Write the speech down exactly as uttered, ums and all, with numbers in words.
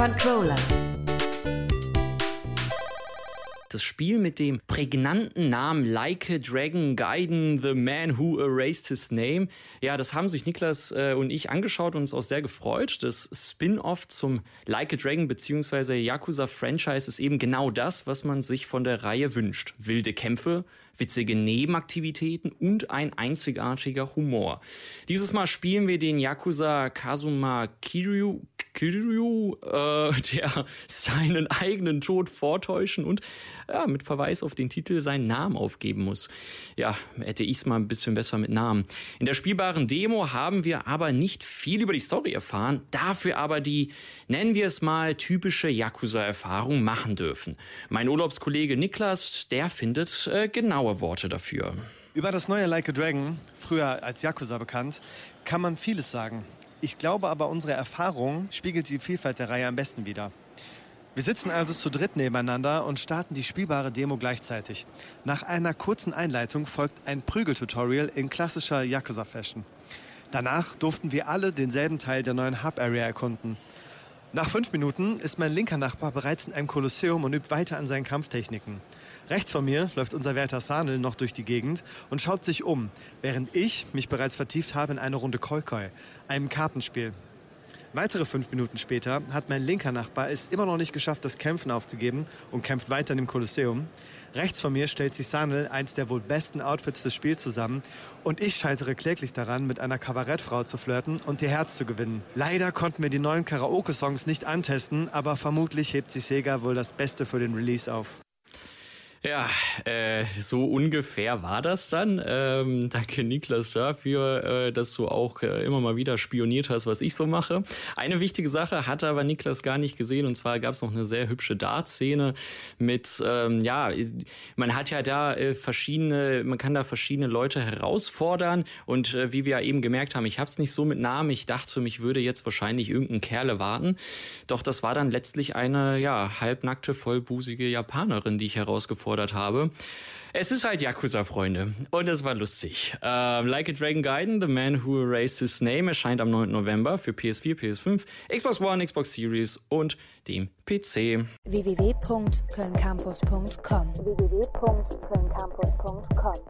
Controller. Das Spiel mit dem prägnanten Namen Like a Dragon Gaiden: The Man Who Erased His Name. Ja, das haben sich Niklas äh, und ich angeschaut und uns auch sehr gefreut. Das Spin-Off zum Like a Dragon bzw. Yakuza-Franchise ist eben genau das, was man sich von der Reihe wünscht. Wilde Kämpfe, witzige Nebenaktivitäten und ein einzigartiger Humor. Dieses Mal spielen wir den Yakuza Kazuma Kiryu, Kiryu äh, der seinen eigenen Tod vortäuschen und ja, mit Verweis auf den Titel seinen Namen aufgeben muss. Ja, hätte ich's mal ein bisschen besser mit Namen. In der spielbaren Demo haben wir aber nicht viel über die Story erfahren, dafür aber die, nennen wir es mal, typische Yakuza-Erfahrung machen dürfen. Mein Urlaubskollege Niklas, der findet äh, genaue Worte dafür. Über das neue Like a Dragon, früher als Yakuza bekannt, kann man vieles sagen. Ich glaube aber, unsere Erfahrung spiegelt die Vielfalt der Reihe am besten wider. Wir sitzen also zu dritt nebeneinander und starten die spielbare Demo gleichzeitig. Nach einer kurzen Einleitung folgt ein Prügeltutorial in klassischer Yakuza-Fashion. Danach durften wir alle denselben Teil der neuen Hub-Area erkunden. Nach fünf Minuten ist mein linker Nachbar bereits in einem Kolosseum und übt weiter an seinen Kampftechniken. Rechts von mir läuft unser Wärter Sanel noch durch die Gegend und schaut sich um, während ich mich bereits vertieft habe in eine Runde Koi-Koi, einem Kartenspiel. Weitere fünf Minuten später hat mein linker Nachbar es immer noch nicht geschafft, das Kämpfen aufzugeben und kämpft weiter in dem Kolosseum. Rechts von mir stellt sich Sanel eins der wohl besten Outfits des Spiels zusammen und ich scheitere kläglich daran, mit einer Kabarettfrau zu flirten und ihr Herz zu gewinnen. Leider konnten wir die neuen Karaoke-Songs nicht antesten, aber vermutlich hebt sich Sega wohl das Beste für den Release auf. Ja, äh, so ungefähr war das dann. Ähm, danke Niklas dafür, äh, dass du auch äh, immer mal wieder spioniert hast, was ich so mache. Eine wichtige Sache hat aber Niklas gar nicht gesehen, und zwar gab es noch eine sehr hübsche Dart-Szene mit, ähm, ja, man hat ja da äh, verschiedene, man kann da verschiedene Leute herausfordern und äh, wie wir ja eben gemerkt haben, ich hab's nicht so mit Namen, ich dachte, mich würde jetzt wahrscheinlich irgendein Kerle warten, doch das war dann letztlich eine, ja, halbnackte, vollbusige Japanerin, die ich herausgefordert habe. Es ist halt Yakuza, Freunde. Und es war lustig. Uh, Like a Dragon Gaiden, The Man Who Erased His Name erscheint am neunten November für P S vier, P S fünf, Xbox One, Xbox Series und dem P C. w w w punkt köln campus punkt com w w w punkt köln campus punkt com